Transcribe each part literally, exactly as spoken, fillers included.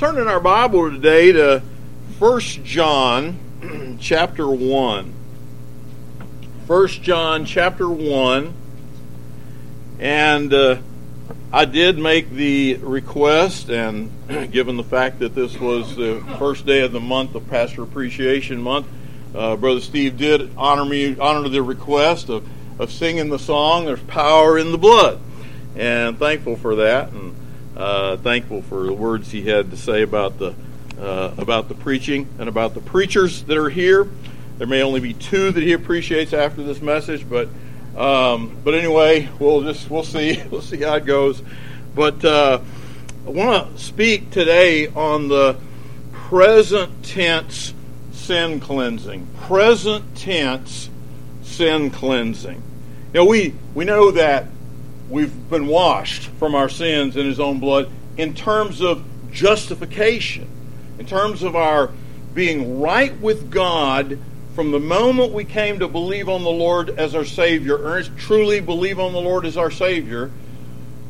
Turn in our Bible today to First John chapter one. First John chapter one. And uh, I did make the request, and given the fact that this was the first day of the month of Pastor Appreciation Month, uh, Brother Steve did honor me, honor the request of, of singing the song, There's Power in the Blood. And thankful for that. And Uh, thankful for the words he had to say about the uh, about the preaching and about the preachers that are here. There may only be two that he appreciates after this message, but um, but anyway, we'll just we'll see we'll see how it goes. But uh, I want to speak today on the present tense sin cleansing. Present tense sin cleansing. You know, we we know that. We've been washed from our sins in His own blood in terms of justification, in terms of our being right with God from the moment we came to believe on the Lord as our Savior, or truly believe on the Lord as our Savior,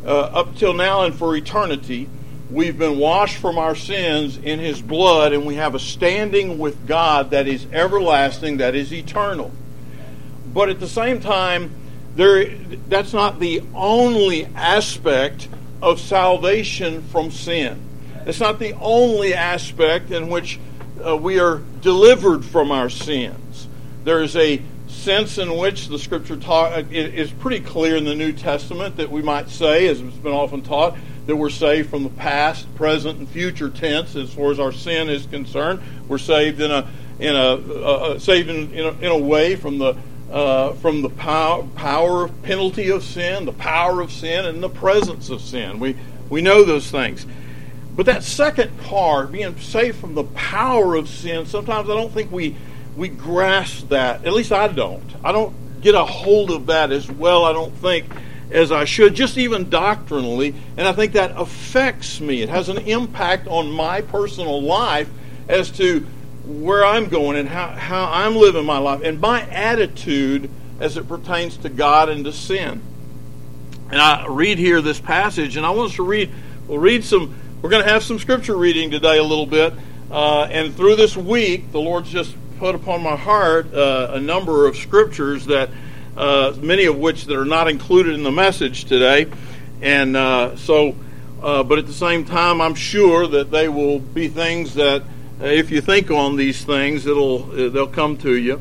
uh, up till now and for eternity. We've been washed from our sins in His blood, and we have a standing with God that is everlasting, that is eternal. But at the same time, There, that's not the only aspect of salvation from sin. It's not the only aspect in which uh, we are delivered from our sins. There is a sense in which the Scripture ta- it is pretty clear in the New Testament that we might say, as it's been often taught, that we're saved from the past, present, and future tense as far as our sin is concerned. We're saved in a in a uh, saved in, in, a, in a way from the Uh, from the pow- power of penalty of sin, the power of sin, and the presence of sin. We we know those things. But that second part, being saved from the power of sin, sometimes I don't think we we grasp that. At least I don't. I don't get a hold of that as well, I don't think, as I should, just even doctrinally. And I think that affects me. It has an impact on my personal life as to where I'm going and how, how I'm living my life and my attitude as it pertains to God and to sin. And I read here this passage, and I want us to read, we'll read some, we're going to have some scripture reading today a little bit, uh, and through this week, the Lord's just put upon my heart uh, a number of scriptures that, uh, many of which that are not included in the message today, and uh, so, uh, but at the same time, I'm sure that they will be things that if you think on these things, it'll they'll come to you.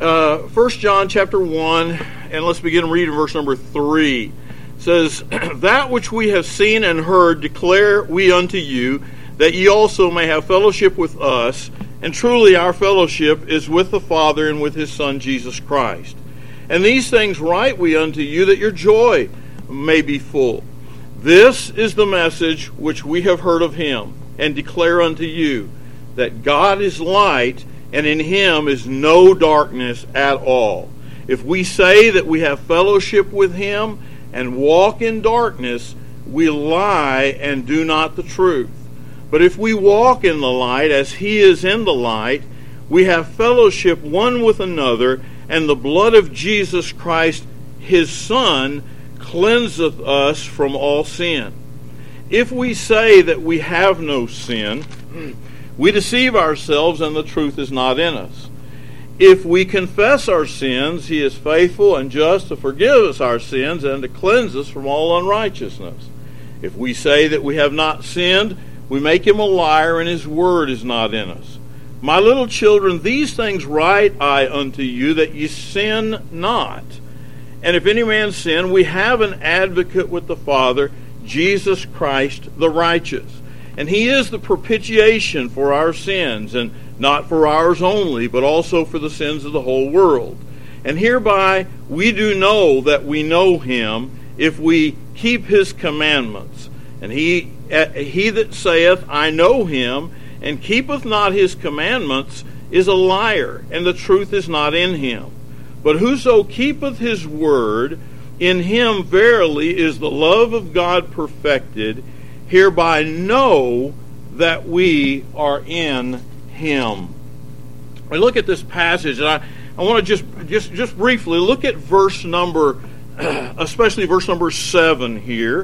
Uh, First John chapter one, and let's begin reading verse number three. It says, "That which we have seen and heard declare we unto you, that ye also may have fellowship with us. And truly our fellowship is with the Father and with His Son Jesus Christ. And these things write we unto you, that your joy may be full. This is the message which we have heard of Him, and declare unto you, that God is light, and in Him is no darkness at all. If we say that we have fellowship with Him and walk in darkness, we lie and do not the truth. But if we walk in the light, as He is in the light, we have fellowship one with another, and the blood of Jesus Christ, His Son, cleanseth us from all sin. If we say that we have no sin, we deceive ourselves, and the truth is not in us. If we confess our sins, He is faithful and just to forgive us our sins and to cleanse us from all unrighteousness. If we say that we have not sinned, we make Him a liar, and His word is not in us. My little children, these things write I unto you, that ye sin not. And if any man sin, we have an advocate with the Father, Jesus Christ the righteous. And He is the propitiation for our sins, and not for ours only, but also for the sins of the whole world. And hereby we do know that we know Him, if we keep His commandments. And he, he that saith, I know Him, and keepeth not His commandments, is a liar, and the truth is not in him. But whoso keepeth His word, in him verily is the love of God perfected. Hereby know that we are in Him." I look at this passage, and I, I want to just, just just briefly look at verse number, especially verse number seven here.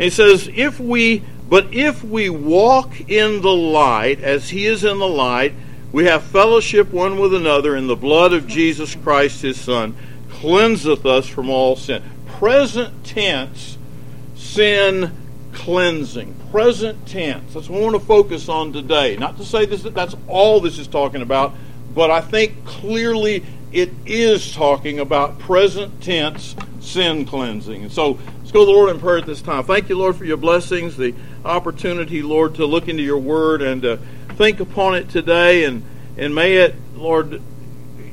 And it says, "If we But if we walk in the light as he is in the light, we have fellowship one with another, and the blood of Jesus Christ his Son cleanseth us from all sin. Present tense, sin cleansing. Present tense. That's what I want to focus on today. Not to say this, that's all this is talking about, but I think clearly it is talking about present tense sin cleansing. And so let's go to the Lord in prayer at this time. Thank you, Lord, for your blessings, the opportunity, Lord, to look into your word and to think upon it today, and and may it, Lord,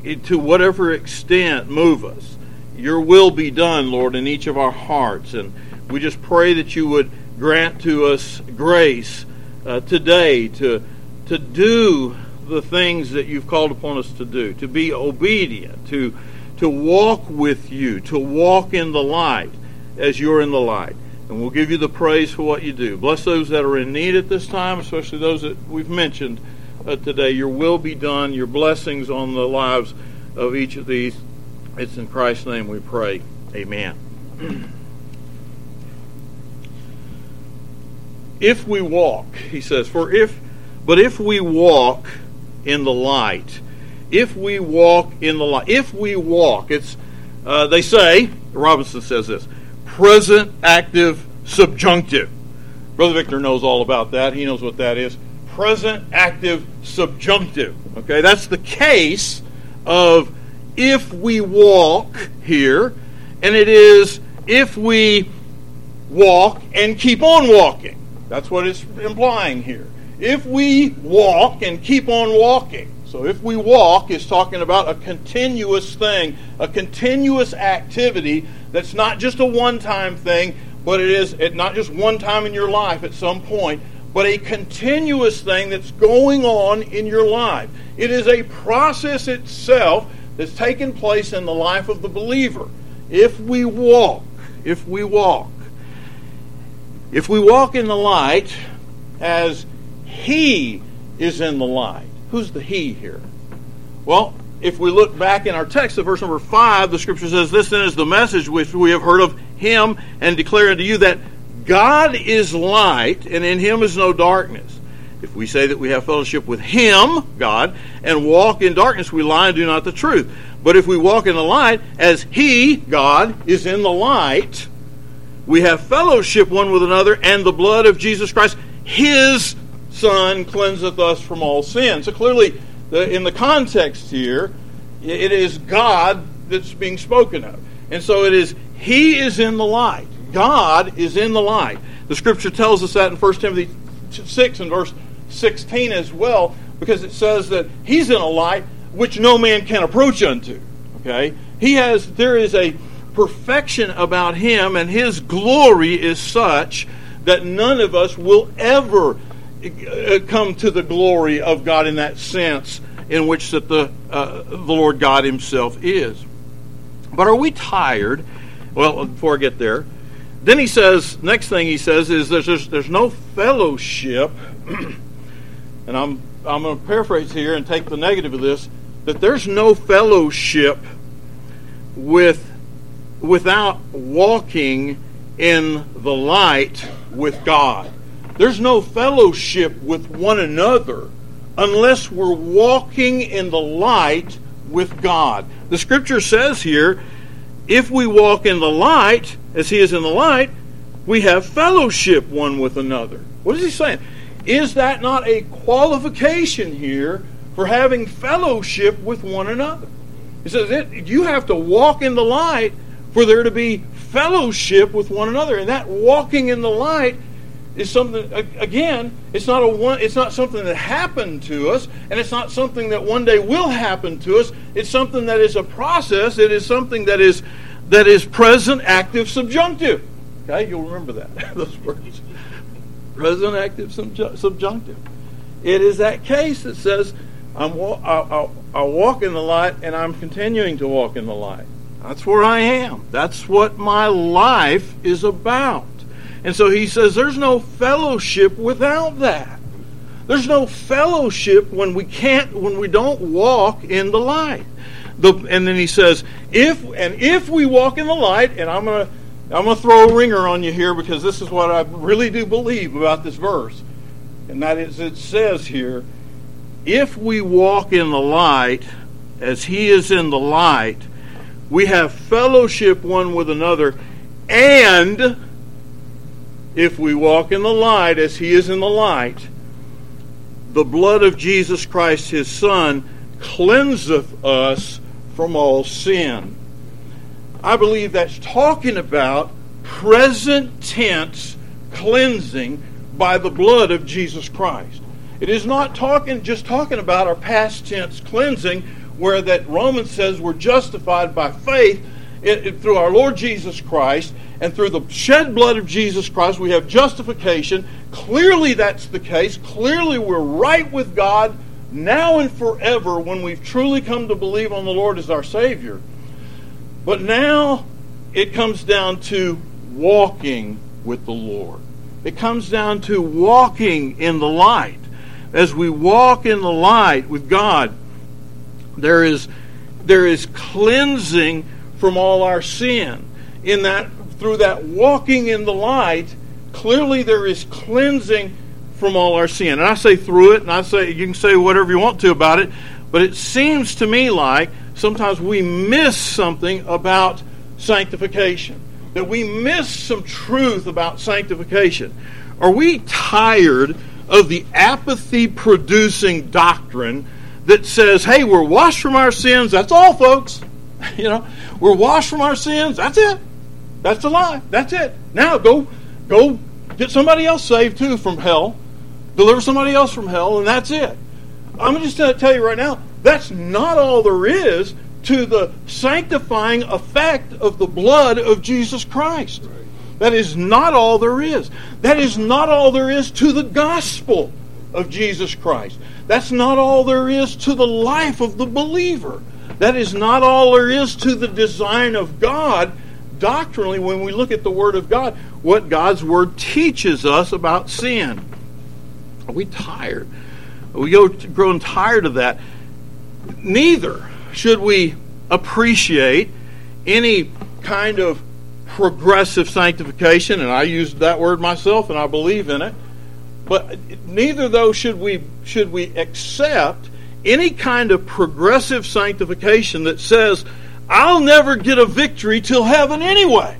it, to whatever extent, move us. Your will be done, Lord, in each of our hearts, and we just pray that you would grant to us grace uh, today to to do the things that you've called upon us to do, to be obedient, to to walk with you, to walk in the light as you're in the light. And we'll give you the praise for what you do. Bless those that are in need at this time, especially those that we've mentioned uh, today. Your will be done, your blessings on the lives of each of these. It's in Christ's name we pray. Amen. If we walk, he says, for if, but if we walk in the light, if we walk in the light, if we walk, it's, uh, they say, Robinson says this, present active subjunctive. Brother Victor knows all about that. He knows what that is. Present active subjunctive. Okay, that's the case of if we walk here, and it is if we walk and keep on walking. That's what it's implying here. If we walk and keep on walking. So if we walk is talking about a continuous thing, a continuous activity that's not just a one-time thing, but it is it not just one time in your life at some point, but a continuous thing that's going on in your life. It is a process itself that's taking place in the life of the believer. If we walk, if we walk, if we walk in the light as he is in the light. Who's the he here? Well, if we look back in our text at verse number five, the scripture says, "This then is the message which we have heard of him and declare unto you, that God is light, and in him is no darkness. If we say that we have fellowship with him, God, and walk in darkness, we lie and do not the truth. But if we walk in the light, as he, God, is in the light, we have fellowship one with another, and the blood of Jesus Christ, his Son, cleanseth us from all sin." So clearly, the, in the context here, it is God that's being spoken of. And so it is, he is in the light. God is in the light. The scripture tells us that in First Timothy six and verse sixteen as well, because it says that he's in a light which no man can approach unto. Okay? He has, there is a perfection about him, and his glory is such that none of us will ever come to the glory of God in that sense in which that the uh, the Lord God himself is. But are we tired? Well, before I get there, then he says, next thing he says is there's there's, there's no fellowship, and I'm I'm going to paraphrase here and take the negative of this, that there's no fellowship with without walking in the light with God. There's no fellowship with one another unless we're walking in the light with God. The scripture says here, if we walk in the light, as he is in the light, we have fellowship one with another. What is he saying? Is that not a qualification here for having fellowship with one another? He says it, you have to walk in the light for there to be fellowship with one another. And that walking in the light is something, again, it's not a one, it's not something that happened to us, and it's not something that one day will happen to us. It's something that is a process. It is something that is that is present, active, subjunctive. Okay, you'll remember that, those words. Present, active, subjunctive. It is that case that says, I'm, I, I, I walk in the light, and I'm continuing to walk in the light. That's where I am. That's what my life is about. And so he says there's no fellowship without that. There's no fellowship when we can't, when we don't walk in the light. The, and then he says, if and if we walk in the light, and I'm going to Now, I'm going to throw a ringer on you here because this is what I really do believe about this verse. And that is, it says here, if we walk in the light as he is in the light, we have fellowship one with another, and if we walk in the light as he is in the light, the blood of Jesus Christ his Son cleanseth us from all sin. I believe that's talking about present tense cleansing by the blood of Jesus Christ. It is not talking, just talking about our past tense cleansing, where that Romans says we're justified by faith it, it, through our Lord Jesus Christ, and through the shed blood of Jesus Christ we have justification. Clearly that's the case. Clearly we're right with God now and forever when we've truly come to believe on the Lord as our Savior. But now it comes down to walking with the Lord. It comes down to walking in the light. As we walk in the light with God, there is there is cleansing from all our sin. In that, through that walking in the light, clearly there is cleansing from all our sin. And I say through it, and I say you can say whatever you want to about it, but it seems to me like sometimes we miss something about sanctification. That we miss some truth about sanctification. Are we tired of the apathy-producing doctrine that says, hey, we're washed from our sins, that's all, folks. You know, we're washed from our sins, that's it. That's a lie, that's it. Now go go get somebody else saved too from hell, deliver somebody else from hell, and that's it. I'm just going to tell you right now, that's not all there is to the sanctifying effect of the blood of Jesus Christ. Right. That is not all there is. That is not all there is to the gospel of Jesus Christ. That's not all there is to the life of the believer. That is not all there is to the design of God doctrinally when we look at the Word of God, what God's Word teaches us about sin. Are we tired? Are we growing tired of that? Neither should we appreciate any kind of progressive sanctification, and I used that word myself and I believe in it, but neither though should we should we accept any kind of progressive sanctification that says I'll never get a victory till heaven anyway.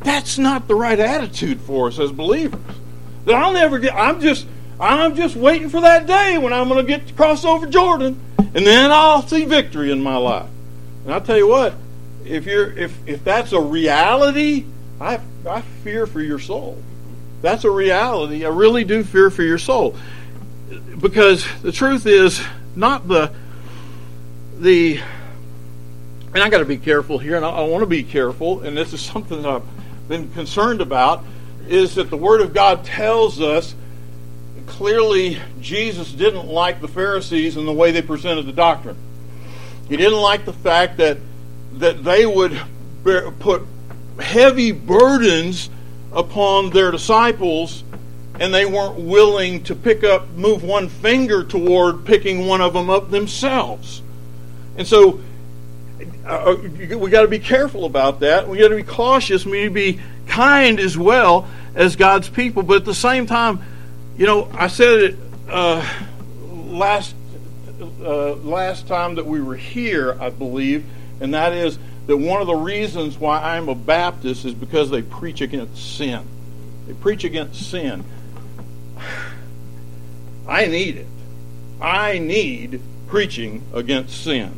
That's not the right attitude for us as believers. That I'll never get I'm just I'm just waiting for that day when I'm going to get to cross over Jordan and then I'll see victory in my life. And I'll tell you what, If you're if, if that's a reality, I I fear for your soul. That's a reality. I really do fear for your soul. Because the truth is not the the and I gotta be careful here, and I, I want to be careful, and this is something that I've been concerned about, is that the Word of God tells us clearly Jesus didn't like the Pharisees and the way they presented the doctrine. He didn't like the fact that that they would put heavy burdens upon their disciples, and they weren't willing to pick up, move one finger toward picking one of them up themselves. And so uh, we got to be careful about that. We got to be cautious. We need to be kind as well as God's people. But at the same time, you know, I said it uh, last uh, last time that we were here, I believe. And that is that one of the reasons why I'm a Baptist is because they preach against sin. They preach against sin. I need it. I need preaching against sin.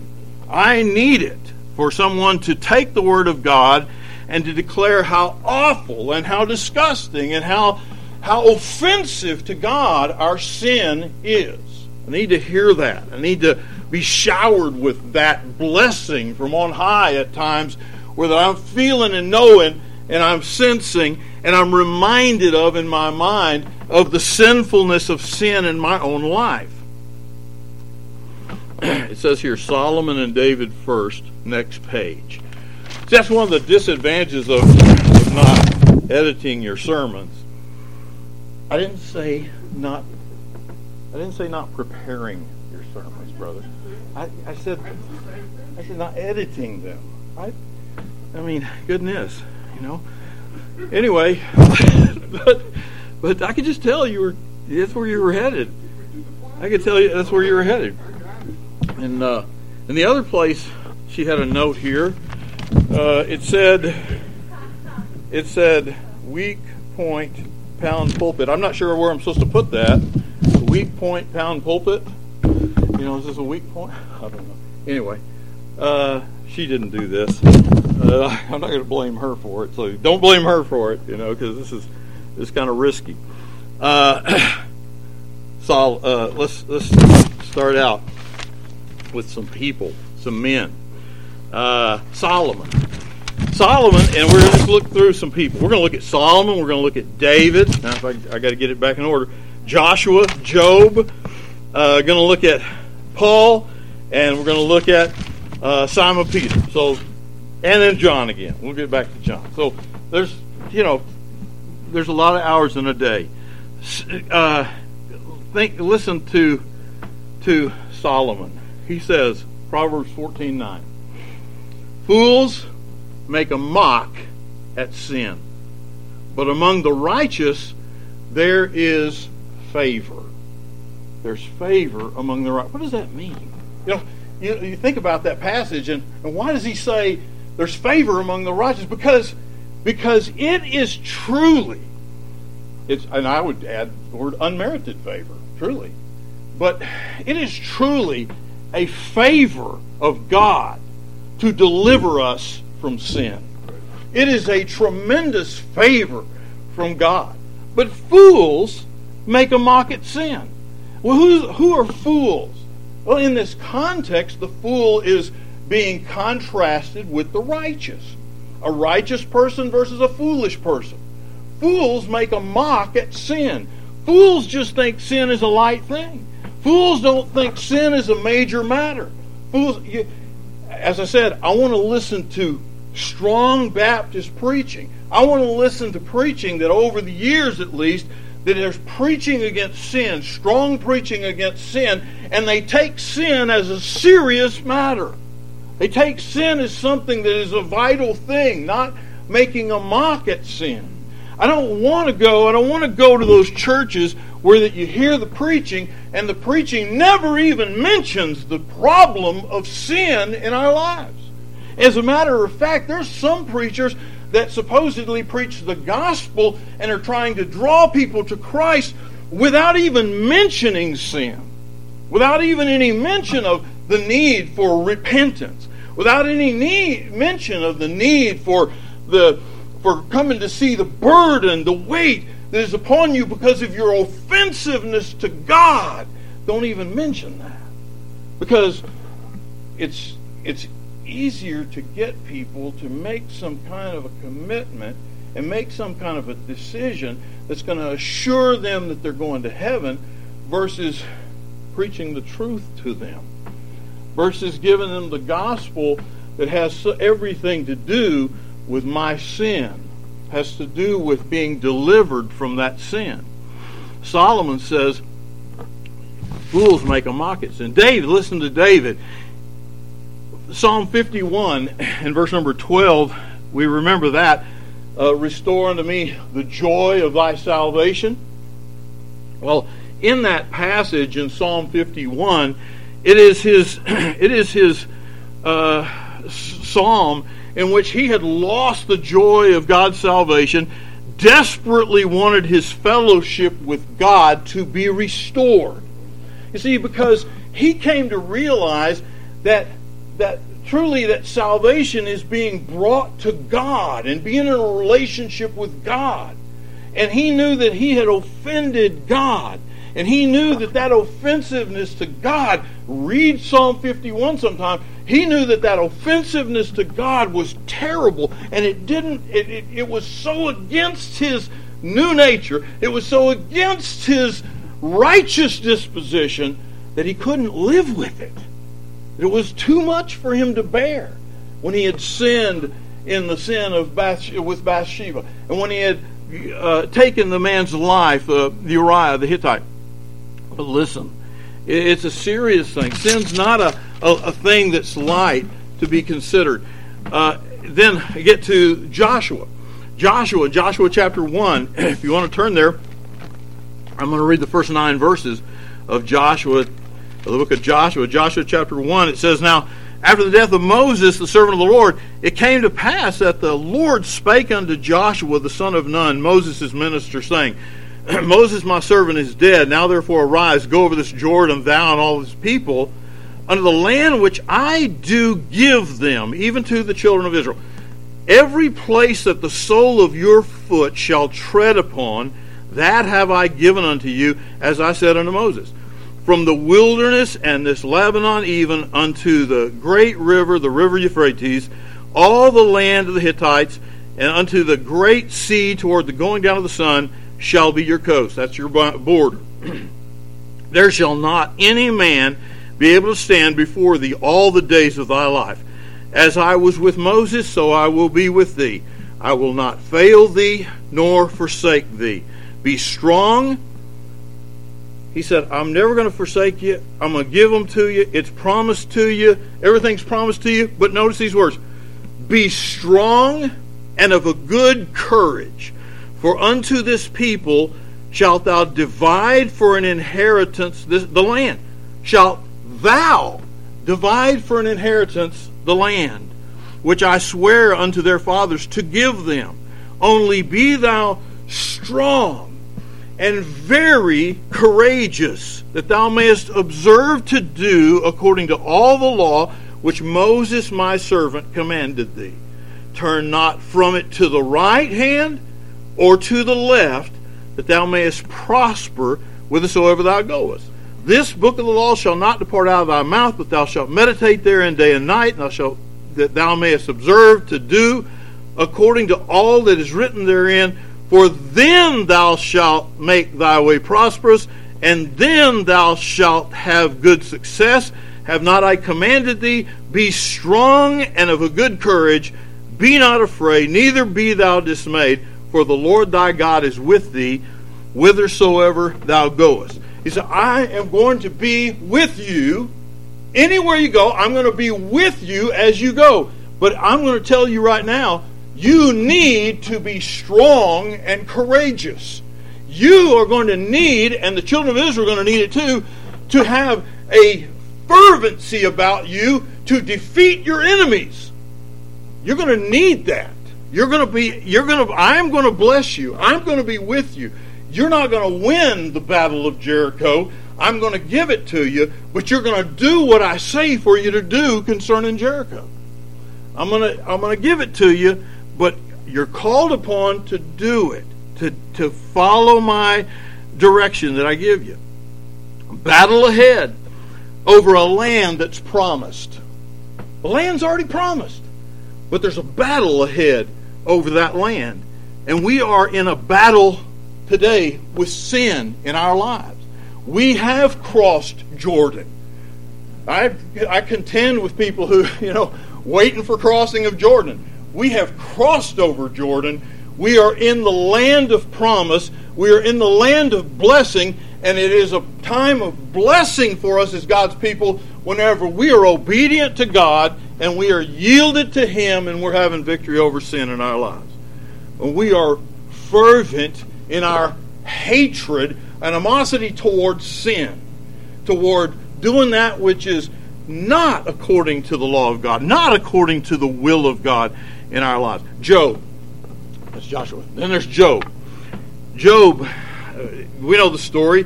I need it for someone to take the Word of God and to declare how awful and how disgusting and how, how offensive to God our sin is. I need to hear that. I need to be showered with that blessing from on high at times where I'm feeling and knowing and I'm sensing and I'm reminded of in my mind of the sinfulness of sin in my own life. It says here, Solomon and David first, next page. See, that's one of the disadvantages of, of not editing your sermons. I didn't say not I didn't say not preparing your sermons, brother. I, I said I said not editing them. I I mean, goodness, you know. Anyway, but but I could just tell you were that's where you were headed. I could tell you that's where you were headed. And uh, in the other place, she had a note here. Uh, it said, it said, weak point, pound pulpit. I'm not sure where I'm supposed to put that. Weak point, pound pulpit. You know, is this a weak point? I don't know. Anyway, uh, she didn't do this. Uh, I'm not going to blame her for it. So don't blame her for it. You know, because this is this kind of risky. Uh, so uh, let's let's start out with some people, some men. Uh, Solomon. Solomon, and we're going to look through some people. We're going to look at Solomon. We're going to look at David. Now, if I, I got to get it back in order. Joshua, Job. Uh, going to look at Paul, and we're going to look at uh, Simon Peter. So, and then John again. We'll get back to John. So there's, you know, there's a lot of hours in a day. Uh, think, listen to to Solomon. He says, Proverbs fourteen nine. Fools make a mock at sin, but among the righteous there is favor. There's favor among the righteous. What does that mean? You know, you, you think about that passage, and, and why does he say there's favor among the righteous? Because, because it is truly, it's, and I would add the word unmerited favor, truly, but it is truly a favor of God to deliver us from sin. It is a tremendous favor from God. But fools make a mock at sin. Well, who, who are fools? Well, in this context, the fool is being contrasted with the righteous. A righteous person versus a foolish person. Fools make a mock at sin. Fools just think sin is a light thing. Fools don't think sin is a major matter. Fools... You, as I said, I want to listen to strong Baptist preaching. I want to listen to preaching that over the years at least, that there's preaching against sin, strong preaching against sin, and they take sin as a serious matter. They take sin as something that is a vital thing, not making a mock at sin. I don't want to go, I don't want to go to those churches where that you hear the preaching, and the preaching never even mentions the problem of sin in our lives. As a matter of fact, there's some preachers that supposedly preach the gospel and are trying to draw people to Christ without even mentioning sin, without even any mention of the need for repentance, without any need, mention of the need for the for coming to see the burden, the weight that is upon you because of your offensiveness to God. Don't even mention that. Because it's it's easier to get people to make some kind of a commitment and make some kind of a decision that's going to assure them that they're going to heaven versus preaching the truth to them, versus giving them the gospel that has everything to do with my sin, has to do with being delivered from that sin. Solomon says, fools make a mock at sin. David, listen to David. Psalm fifty-one and verse number twelve, we remember that. Uh, Restore unto me the joy of thy salvation. Well, in that passage in Psalm fifty-one, it is his, it is his uh, psalm in which he had lost the joy of God's salvation, desperately wanted his fellowship with God to be restored. You see, because he came to realize that that truly that salvation is being brought to God and being in a relationship with God. And he knew that he had offended God. And he knew that that offensiveness to God, read Psalm fifty-one sometime, he knew that that offensiveness to God was terrible, and it didn't. It, it, it was so against his new nature. It was so against his righteous disposition that he couldn't live with it. It was too much for him to bear when he had sinned in the sin of Bath, with Bathsheba, and when he had uh, taken the man's life, uh, Uriah the Hittite. But listen, it, it's a serious thing. Sin's not a A, a thing that's light to be considered. Uh, then I get to Joshua. Joshua, Joshua chapter one. If you want to turn there, I'm going to read the first nine verses of Joshua, the book of Joshua. Joshua chapter one, it says, "Now, after the death of Moses, the servant of the Lord, it came to pass that the Lord spake unto Joshua, the son of Nun, Moses' his minister, saying, Moses, my servant, is dead. Now therefore arise, go over this Jordan, thou and all his people, unto the land which I do give them, even to the children of Israel. Every place that the sole of your foot shall tread upon, that have I given unto you, as I said unto Moses. From the wilderness and this Lebanon even unto the great river, the river Euphrates, all the land of the Hittites, and unto the great sea toward the going down of the sun, shall be your coast." That's your border. "There shall not any man be able to stand before thee all the days of thy life. As I was with Moses, so I will be with thee. I will not fail thee, nor forsake thee. Be strong." He said, "I'm never going to forsake you. I'm going to give them to you. It's promised to you. Everything's promised to you." But notice these words. "Be strong and of a good courage. For unto this people shalt thou divide for an inheritance this, the land. Shalt thou divide for an inheritance the land, which I swear unto their fathers to give them. Only be thou strong and very courageous, that thou mayest observe to do according to all the law which Moses my servant commanded thee. Turn not from it to the right hand or to the left, that thou mayest prosper whithersoever thou goest. This book of the law shall not depart out of thy mouth, but thou shalt meditate therein day and night, and thou shalt, that thou mayest observe to do according to all that is written therein. For then thou shalt make thy way prosperous, and then thou shalt have good success. Have not I commanded thee? Be strong and of a good courage. Be not afraid, neither be thou dismayed. For the Lord thy God is with thee, whithersoever thou goest." He said, "I am going to be with you. Anywhere you go, I'm going to be with you as you go. But I'm going to tell you right now, you need to be strong and courageous. You are going to need, and the children of Israel are going to need it too, to have a fervency about you to defeat your enemies. You're going to need that. You're going to be, you're going to, I'm going to bless you. I'm going to be with you. You're not going to win the battle of Jericho. I'm going to give it to you, but you're going to do what I say for you to do concerning Jericho. I'm going to, I'm going to give it to you, but you're called upon to do it, to, to follow my direction that I give you." Battle ahead over a land that's promised. The land's already promised, but there's a battle ahead over that land. And we are in a battle today with sin in our lives. We have crossed Jordan. I, I contend with people who, you know, waiting for crossing of Jordan. We have crossed over Jordan. We are in the land of promise. We are in the land of blessing. And it is a time of blessing for us as God's people whenever we are obedient to God and we are yielded to Him and we're having victory over sin in our lives. And we are fervent in our hatred, animosity toward sin, toward doing that which is not according to the law of God, not according to the will of God in our lives. Job. That's Joshua. Then there's Job. Job, we know the story.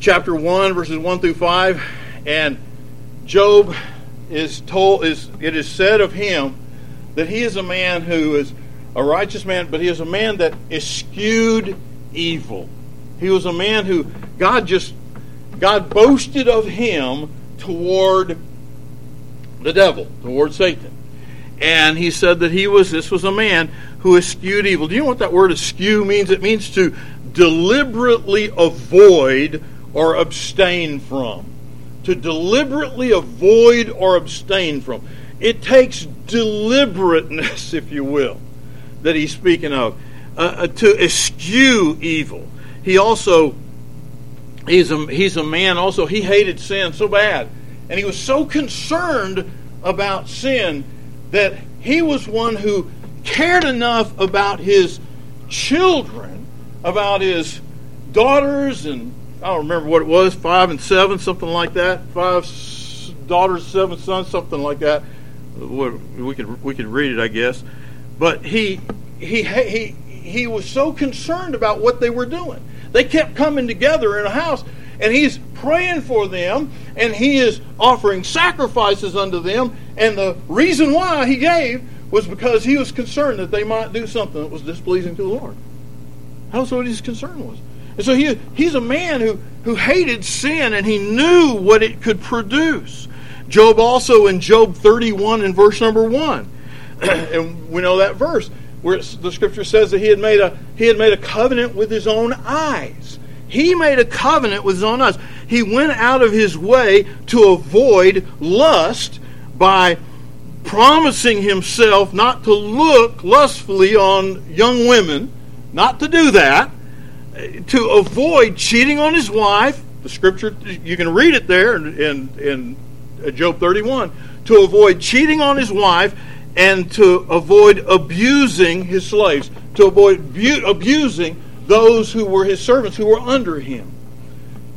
Chapter one, verses one through five. And Job is told, is it is said of him that he is a man who is a righteous man, but he is a man that eschewed evil. He was a man who God just, God boasted of him toward the devil, toward Satan. And he said that he was, this was a man who eschewed evil. Do you know what that word eschew means? It means to deliberately avoid or abstain from. To deliberately avoid or abstain from. It takes deliberateness, if you will, that he's speaking of, uh, to eschew evil. He also He's a, he's a man also, he hated sin so bad. And he was so concerned about sin that he was one who cared enough about his children, about his daughters, and I don't remember what it was, five and seven, something like that. Five daughters, seven sons, something like that. We could we could read it, I guess. But he he he he was so concerned about what they were doing. They kept coming together in a house, and he's praying for them, and he is offering sacrifices unto them. And the reason why he gave was because he was concerned that they might do something that was displeasing to the Lord. That's what his concern was. And so he he's a man who, who hated sin, and he knew what it could produce. Job also, in Job thirty-one and verse number one, and we know that verse, where the scripture says that he had made a he had made a covenant with his own eyes. He made a covenant with his own eyes. He went out of his way to avoid lust by promising himself not to look lustfully on young women, not to do that, to avoid cheating on his wife. The scripture, you can read it there in, in, in Job thirty-one, to avoid cheating on his wife and to avoid abusing his slaves, to avoid bu- abusing those who were his servants, who were under him.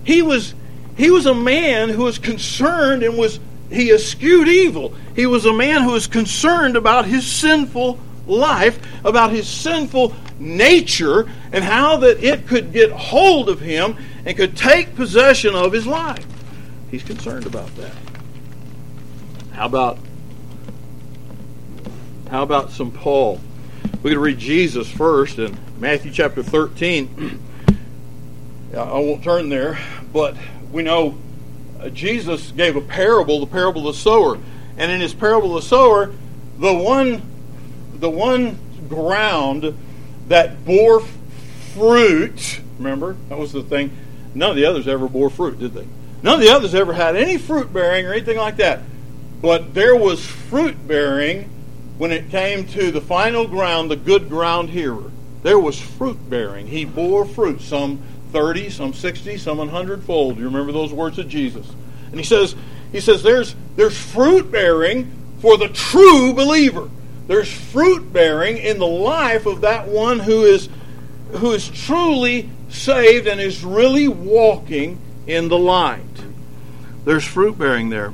He was he was a man who was concerned and was he eschewed evil. He was a man who was concerned about his sinful life, about his sinful nature, and how that it could get hold of him and could take possession of his life. He's concerned about that. How about how about some Paul? We're going to read Jesus first in Matthew chapter thirteen. I won't turn there, but we know Jesus gave a parable, the parable of the sower. And in his parable of the sower, the one the one ground that bore fruit, remember, that was the thing. None of the others ever bore fruit, did they? None of the others ever had any fruit bearing or anything like that. But there was fruit bearing when it came to the final ground, the good ground hearer. There was fruit bearing. He bore fruit, some thirty, some sixty, some one hundred fold. You remember those words of Jesus. And he says, he says there's, there's fruit bearing for the true believer. There's fruit bearing in the life of that one who is who is truly saved and is really walking in the light. There's fruit bearing there.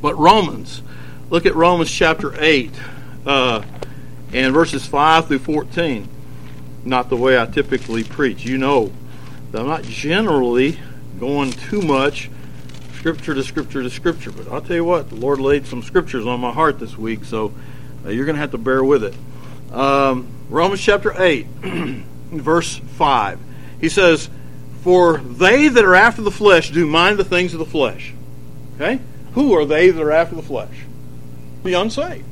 But Romans, look at Romans chapter eight uh, and verses five through fourteen. Not the way I typically preach. You know that I'm not generally going too much Scripture to Scripture to Scripture. But I'll tell you what, the Lord laid some Scriptures on my heart this week, so uh, you're going to have to bear with it. Um, Romans chapter eight, verse five. He says, "For they that are after the flesh do mind the things of the flesh." Okay? Who are they that are after the flesh? The unsaved.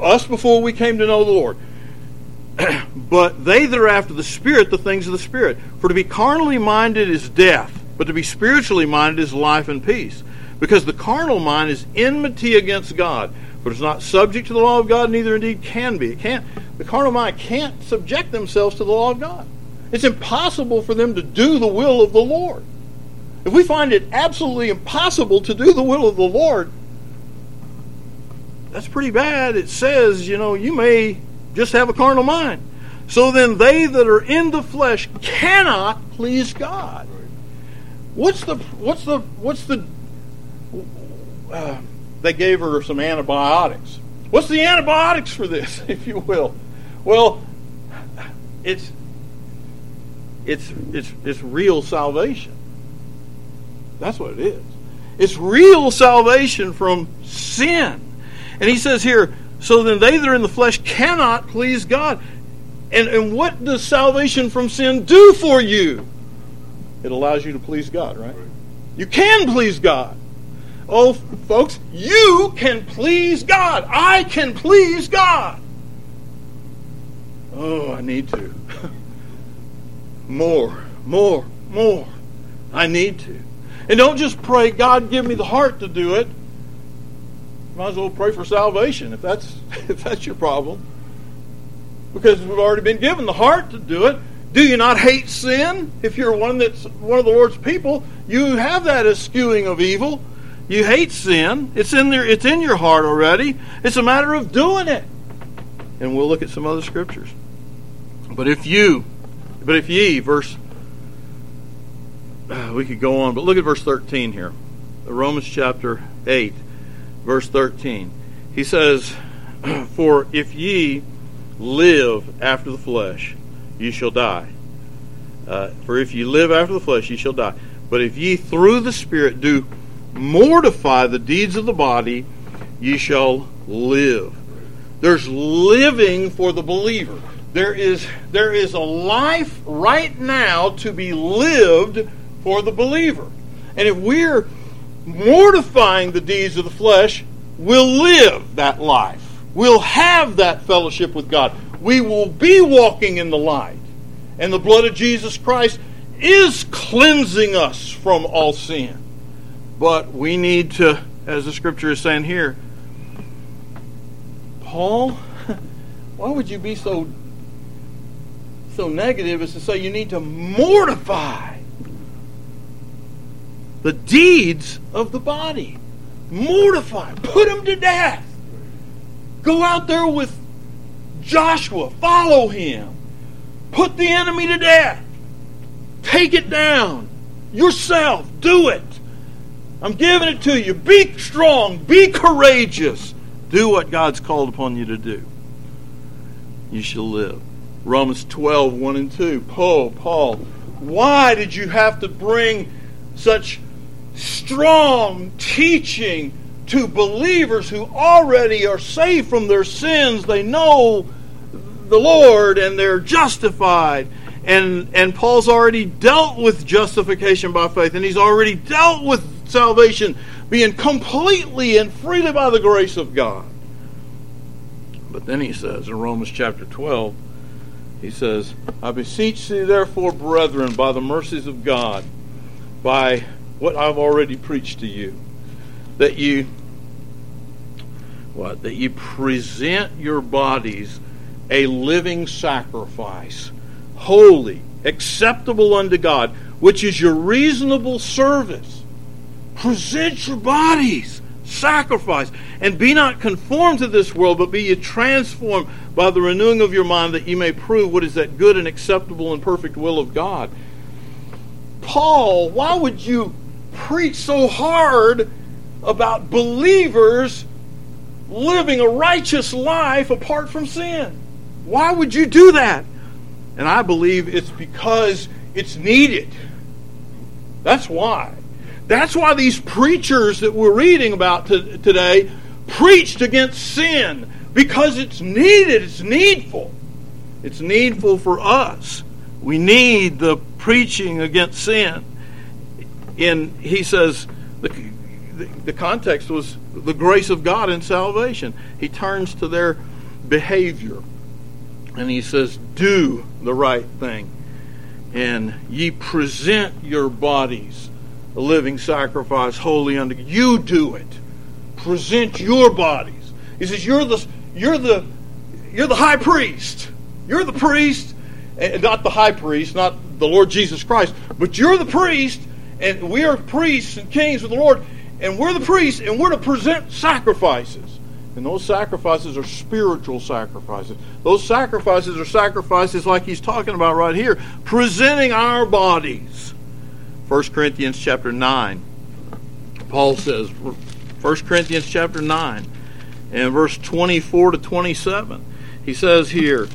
Us before we came to know the Lord. "But they that are after the Spirit, the things of the Spirit. For to be carnally minded is death, but to be spiritually minded is life and peace. Because the carnal mind is enmity against God, but it's not subject to the law of God, neither indeed can be." It can't. The carnal mind can't subject themselves to the law of God. It's impossible for them to do the will of the Lord. If we find it absolutely impossible to do the will of the Lord, that's pretty bad. It says, you know, you may just have a carnal mind. "So then they that are in the flesh cannot please God." What's the, what's the, what's the, uh, they gave her some antibiotics. What's the antibiotics for this, if you will? Well, it's, it's, it's, it's real salvation. That's what it is. It's real salvation from sin. And he says here, "So then they that are in the flesh cannot please God." And, and what does salvation from sin do for you? It allows you to please God, right? You can please God. Oh, folks, you can please God. I can please God. Oh, I need to. More, more, more. I need to. And don't just pray, "God, give me the heart to do it." Might as well pray for salvation if that's, if that's your problem. Because we've already been given the heart to do it. Do you not hate sin? If you're one that's one of the Lord's people, you have that eschewing of evil. You hate sin. It's in there. It's in your heart already. It's a matter of doing it. And we'll look at some other scriptures. But if you, but if ye, verse, we could go on, but look at verse thirteen here. Romans chapter eight, verse thirteen. He says, "For if ye live after the flesh, ye shall die. Uh, for if ye live after the flesh, ye shall die. But if ye through the Spirit do mortify the deeds of the body, ye shall live." There's living for the believer. There is, there is a life right now to be lived for the believer. And if we're mortifying the deeds of the flesh, we'll live that life. We'll have that fellowship with God. We will be walking in the light. And the blood of Jesus Christ is cleansing us from all sin. But we need to, as the scripture is saying here, Paul, why would you be so, so negative as to say you need to mortify the deeds of the body? Mortify. Put them to death. Go out there with Joshua. Follow him. Put the enemy to death. Take it down. Yourself. Do it. I'm giving it to you. Be strong. Be courageous. Do what God's called upon you to do. You shall live. Romans twelve, one and two. Paul, Paul, why did you have to bring such strong teaching to believers who already are saved from their sins? They know the Lord and they're justified. And, and Paul's already dealt with justification by faith, and he's already dealt with salvation being completely and freely by the grace of God. But then he says in Romans chapter twelve, he says, "I beseech thee therefore, brethren, by the mercies of God, by what I've already preached to you, that you what? That you present your bodies a living sacrifice, holy, acceptable unto God, which is your reasonable service." Present your bodies, sacrifice, and be not conformed to this world, but be ye transformed by the renewing of your mind, that ye may prove what is that good and acceptable and perfect will of God. Paul, why would you preach so hard about believers living a righteous life apart from sin? Why would you do that? And I believe it's because it's needed. That's why. That's why these preachers that we're reading about t- today preached against sin, because it's needed, it's needful. It's needful for us. We need the preaching against sin. And he says the, the, the context was the grace of God in salvation. He turns to their behavior and he says, "Do the right thing, and ye present your bodies a living sacrifice, holy unto God." You do it. Present your bodies. He says, "You're the, you're the, you're the high priest. You're the priest, and not the high priest, not the Lord Jesus Christ, but you're the priest, and we are priests and kings with the Lord, and we're the priests, and we're to present sacrifices." And those sacrifices are spiritual sacrifices. Those sacrifices are sacrifices like he's talking about right here, presenting our bodies. First Corinthians chapter nine. Paul says, First Corinthians chapter nine and verse twenty-four to twenty-seven. He says here,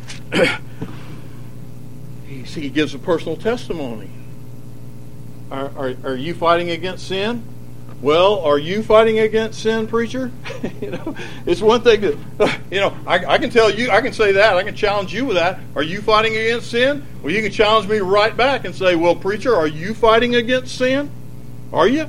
he gives a personal testimony. Are, are, are you fighting against sin? Well, are you fighting against sin, preacher? You know, it's one thing that, you know, I, I can tell you, I can say that, I can challenge you with that. Are you fighting against sin? Well, you can challenge me right back and say, "Well, preacher, are you fighting against sin? Are you?"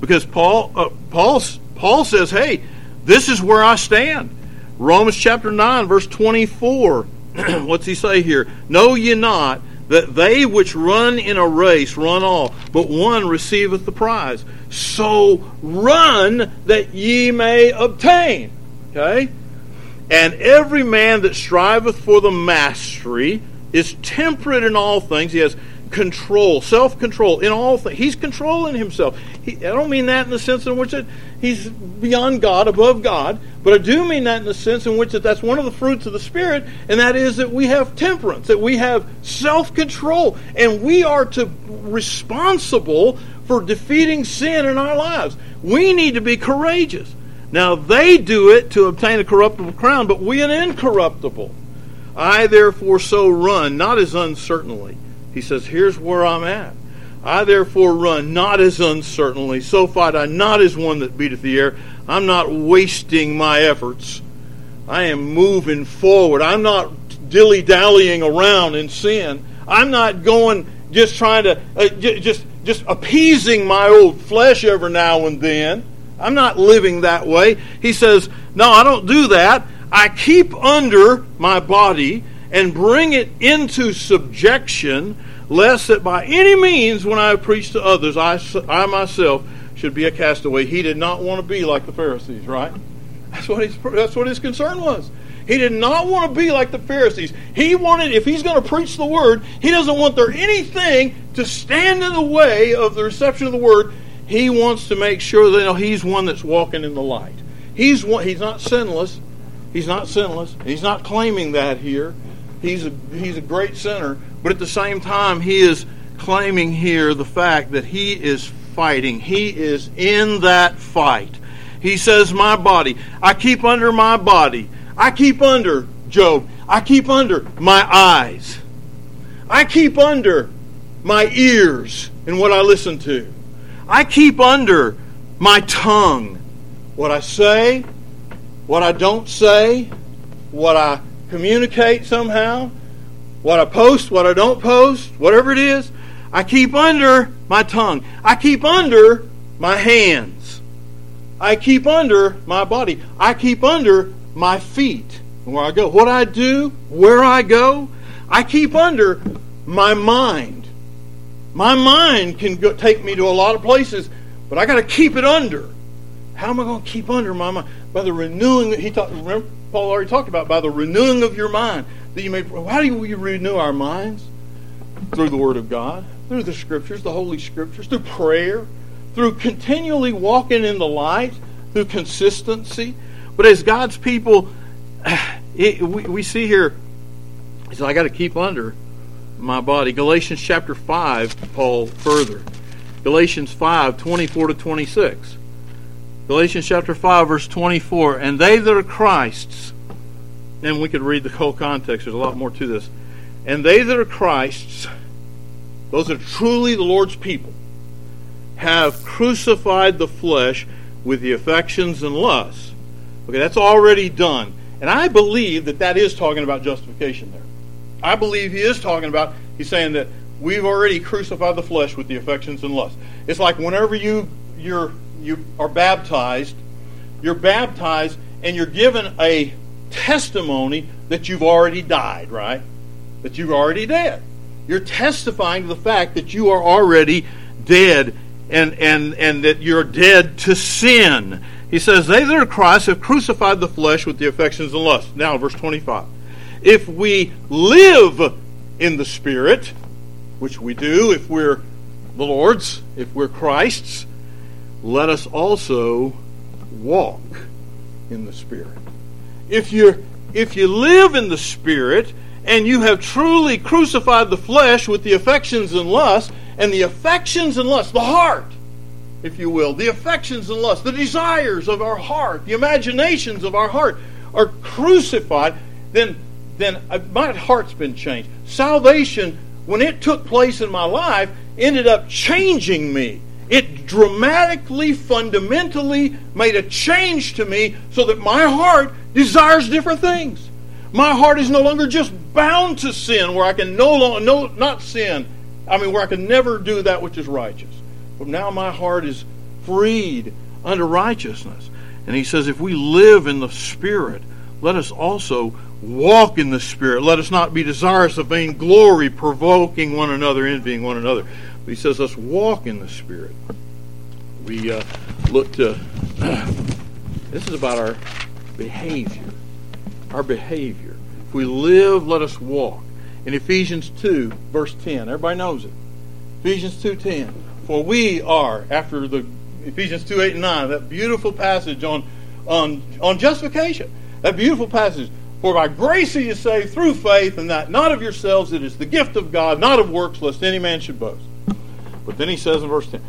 Because Paul, uh, Paul, Paul says, "Hey, this is where I stand." Romans chapter nine, verse twenty-four. What's he say here? "Know ye not that they which run in a race run all, but one receiveth the prize? So run that ye may obtain." Okay? "And every man that striveth for the mastery is temperate in all things. He has control, self-control in all things. He's controlling himself. He, I don't mean that in the sense in which that he's beyond God, above God, but I do mean that in the sense in which that that's one of the fruits of the Spirit, and that is that we have temperance, that we have self-control, and we are to responsible for defeating sin in our lives. We need to be courageous. Now they do it to obtain a corruptible crown, but we an incorruptible. I therefore so run, not as uncertainly. He says, here's where I'm at. I therefore run not as uncertainly, so fight I not as one that beateth the air. I'm not wasting my efforts. I am moving forward. I'm not dilly-dallying around in sin. I'm not going just trying to, uh, j- just, just appeasing my old flesh every now and then. I'm not living that way. He says, no, I don't do that. I keep under my body and bring it into subjection, lest that by any means when I preach to others, I, I myself should be a castaway. He did not want to be like the Pharisees, right? That's what his, that's what his concern was. He did not want to be like the Pharisees. He wanted, if he's going to preach the Word, he doesn't want there anything to stand in the way of the reception of the Word. He wants to make sure that, you know, he's one that's walking in the light. He's one, he's not sinless. He's not sinless. He's not claiming that here. He's a, he's a great sinner, but at the same time, he is claiming here the fact that he is fighting. He is in that fight. He says, my body. I keep under my body. I keep under, Job. I keep under my eyes. I keep under my ears and what I listen to. I keep under my tongue what I say, what I don't say, what I communicate somehow, what I post, what I don't post, whatever it is, I keep under my tongue. I keep under my hands. I keep under my body. I keep under my feet, where I go. What I do, where I go, I keep under my mind. My mind can go, take me to a lot of places, but I got to keep it under. How am I going to keep under my mind? By the renewing, he talked, remember, Paul already talked about, by the renewing of your mind. That you may. How do we renew our minds? Through the Word of God, through the Scriptures, the Holy Scriptures, through prayer, through continually walking in the light, through consistency. But as God's people, it, we, we see here, he said, I got to keep under my body. Galatians chapter five, Paul further. Galatians five, twenty-four to twenty-six. Galatians chapter five, verse twenty-four, and they that are Christ's, and we could read the whole context, there's a lot more to this, and they that are Christ's, those that are truly the Lord's people, have crucified the flesh with the affections and lusts. Okay, that's already done. And I believe that that is talking about justification there. I believe he is talking about, he's saying that we've already crucified the flesh with the affections and lusts. It's like whenever you, you're You are baptized, you're baptized, and you're given a testimony that you've already died, right? That you're already dead. You're testifying to the fact that you are already dead and, and, and that you're dead to sin. He says, they that are Christ have crucified the flesh with the affections and lusts. Now, verse twenty-five. If we live in the Spirit, which we do if we're the Lord's, if we're Christ's, let us also walk in the Spirit. If you if you live in the Spirit and you have truly crucified the flesh with the affections and lusts, and the affections and lusts, the heart, if you will, the affections and lusts, the desires of our heart, the imaginations of our heart are crucified, then then my heart's been changed. Salvation, when it took place in my life, ended up changing me. It dramatically, fundamentally made a change to me so that my heart desires different things. My heart is no longer just bound to sin where I can no longer, no, not sin, I mean where I can never do that which is righteous. But now my heart is freed unto righteousness. And he says, if we live in the Spirit, let us also walk in the Spirit. Let us not be desirous of vainglory, provoking one another, envying one another. He says, let's walk in the Spirit. We uh, look to, uh, this is about our behavior. Our behavior. If we live, let us walk. in Ephesians two, verse ten. Everybody knows it. Ephesians two ten. For we are, after the Ephesians two, eight, and nine, that beautiful passage on, on, on justification. That beautiful passage. For by grace are you saved through faith, and that not of yourselves, it is the gift of God, not of works, lest any man should boast. But then he says in verse ten,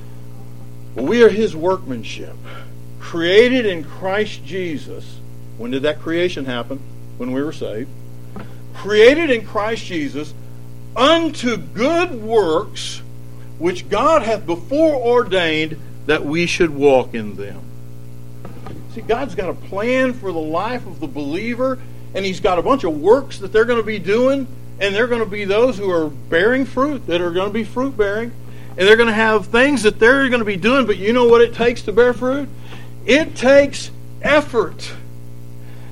we are his workmanship, created in Christ Jesus. When did that creation happen? When we were saved. Created in Christ Jesus unto good works, which God hath before ordained that we should walk in them. See, God's got a plan for the life of the believer, and he's got a bunch of works that they're going to be doing, and they're going to be those who are bearing fruit, that are going to be fruit-bearing, and they're going to have things that they're going to be doing, but you know what it takes to bear fruit? It takes effort.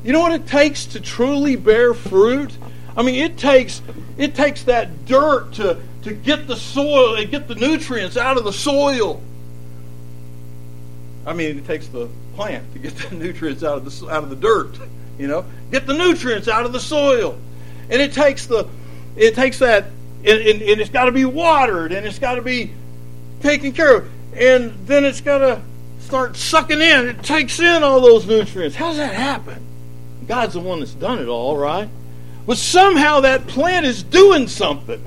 You know what it takes to truly bear fruit? I mean, it takes it takes that dirt to, to get the soil and get the nutrients out of the soil. I mean, it takes the plant to get the nutrients out of the out of the dirt. You know, get the nutrients out of the soil, and it takes the it takes that, and, and, and it's got to be watered, and it's got to be taken care of, and then it's got to start sucking in. It takes in all those nutrients. How does that happen? God's the one that's done it all, right? But somehow that plant is doing something.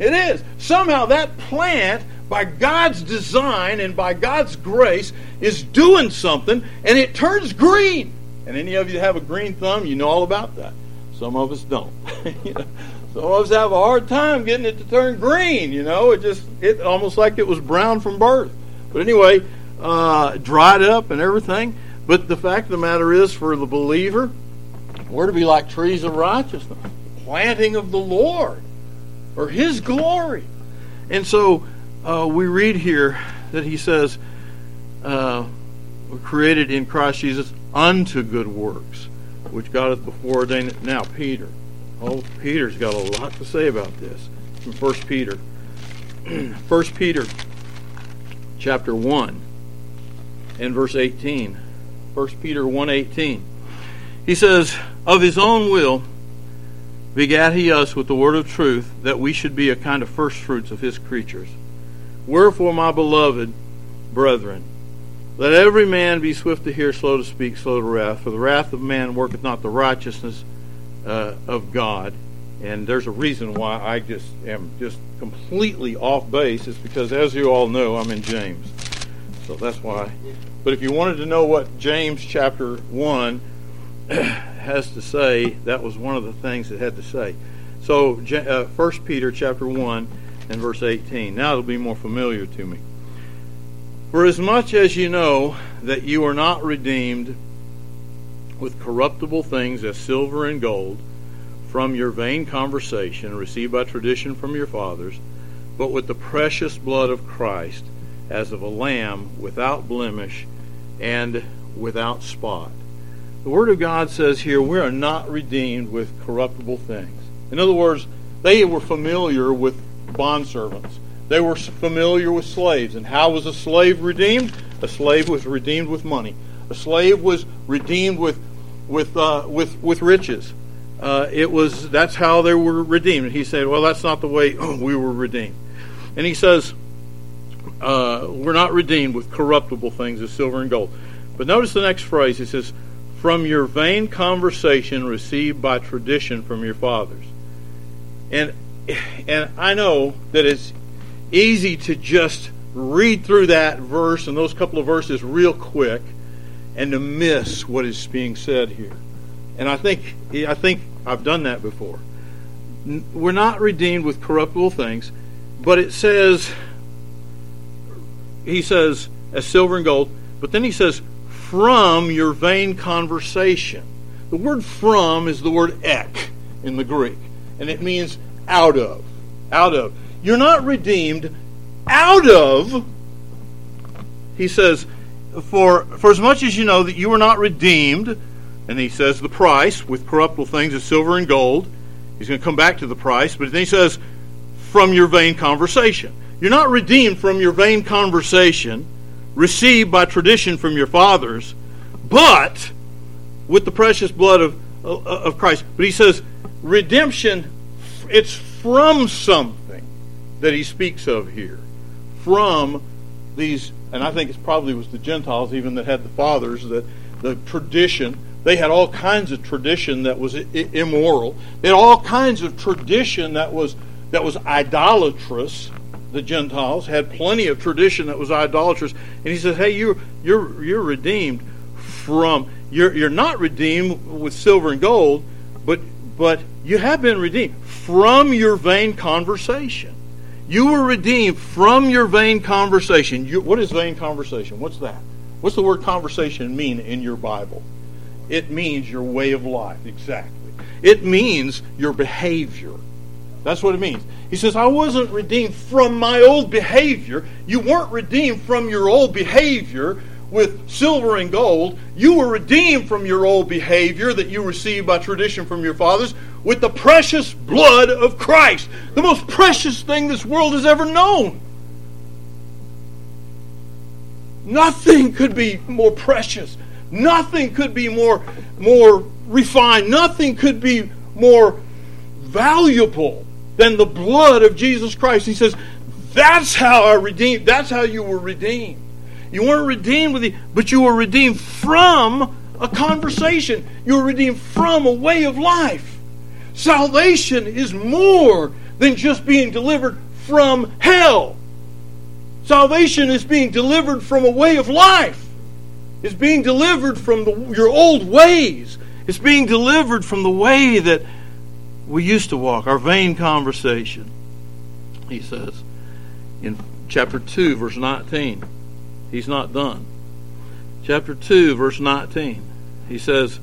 It is. Somehow that plant, by God's design and by God's grace, is doing something, and it turns green. And any of you that have a green thumb, you know all about that. Some of us don't. You know, some of us have a hard time getting it to turn green. You know, it just it almost like it was brown from birth. But anyway, uh, dried up and everything. But the fact of the matter is, for the believer, we're to be like trees of righteousness, planting of the Lord, or His glory. And so uh, we read here that He says, uh, we're created in Christ Jesus unto good works, which God hath before ordained. Now, Peter. Oh, Peter's got a lot to say about this. From First Peter. First Peter chapter one and verse eighteen. First Peter one eighteen. He says, of his own will begat he us with the word of truth, that we should be a kind of first fruits of his creatures. Wherefore, my beloved brethren, let every man be swift to hear, slow to speak, slow to wrath. For the wrath of man worketh not the righteousness uh, of God. And there's a reason why I just am just completely off base. It's because, as you all know, I'm in James. So that's why. But if you wanted to know what James chapter one has to say, that was one of the things it had to say. So uh, First Peter chapter one and verse eighteen. Now it'll be more familiar to me. For as much as you know that you are not redeemed with corruptible things as silver and gold from your vain conversation received by tradition from your fathers, but with the precious blood of Christ, as of a lamb without blemish and without spot. The Word of God says here, we are not redeemed with corruptible things. In other words, they were familiar with bondservants. They were familiar with slaves. And how was a slave redeemed? A slave was redeemed with money. A slave was redeemed with with uh, with, with riches. Uh, it was that's how they were redeemed. And he said, well, that's not the way we were redeemed. And he says, Uh, we're not redeemed with corruptible things as silver and gold. But notice the next phrase. It says, from your vain conversation received by tradition from your fathers. And and I know that it's easy to just read through that verse and those couple of verses real quick and to miss what is being said here. And I think I think I've done that before. We're not redeemed with corruptible things, but it says... He says, as silver and gold. But then he says, from your vain conversation. The word from is the word ek in the Greek. And it means out of. Out of. You're not redeemed out of. He says, for, for as much as you know that you were not redeemed. And he says the price with corruptible things is silver and gold. He's going to come back to the price. But then he says, from your vain conversation. You're not redeemed from your vain conversation received by tradition from your fathers, but with the precious blood of, of Christ. But he says redemption it's from something that he speaks of here. From these, and I think it probably was the Gentiles even that had the fathers, that the tradition, they had all kinds of tradition that was immoral. They had all kinds of tradition that was that was idolatrous. The Gentiles had plenty of tradition that was idolatrous. And he says, hey, you, you're you're redeemed from, you're you're not redeemed with silver and gold, but but you have been redeemed from your vain conversation. You were redeemed from your vain conversation. You, what is vain conversation? What's that? What's the word conversation mean in your Bible? It means your way of life, exactly. It means your behavior. That's what it means. He says, I wasn't redeemed from my old behavior. You weren't redeemed from your old behavior with silver and gold. You were redeemed from your old behavior that you received by tradition from your fathers with the precious blood of Christ, the most precious thing this world has ever known. Nothing could be more precious. Nothing could be more, more refined. Nothing could be more valuable than the blood of Jesus Christ. He says, that's how I redeemed. That's how you were redeemed. You weren't redeemed with the, but you were redeemed from a conversation. You were redeemed from a way of life. Salvation is more than just being delivered from hell. Salvation is being delivered from a way of life. It's being delivered from the, your old ways. It's being delivered from the way that we used to walk, our vain conversation. He says in chapter two, verse nineteen. He's not done. Chapter two, verse nineteen. He says,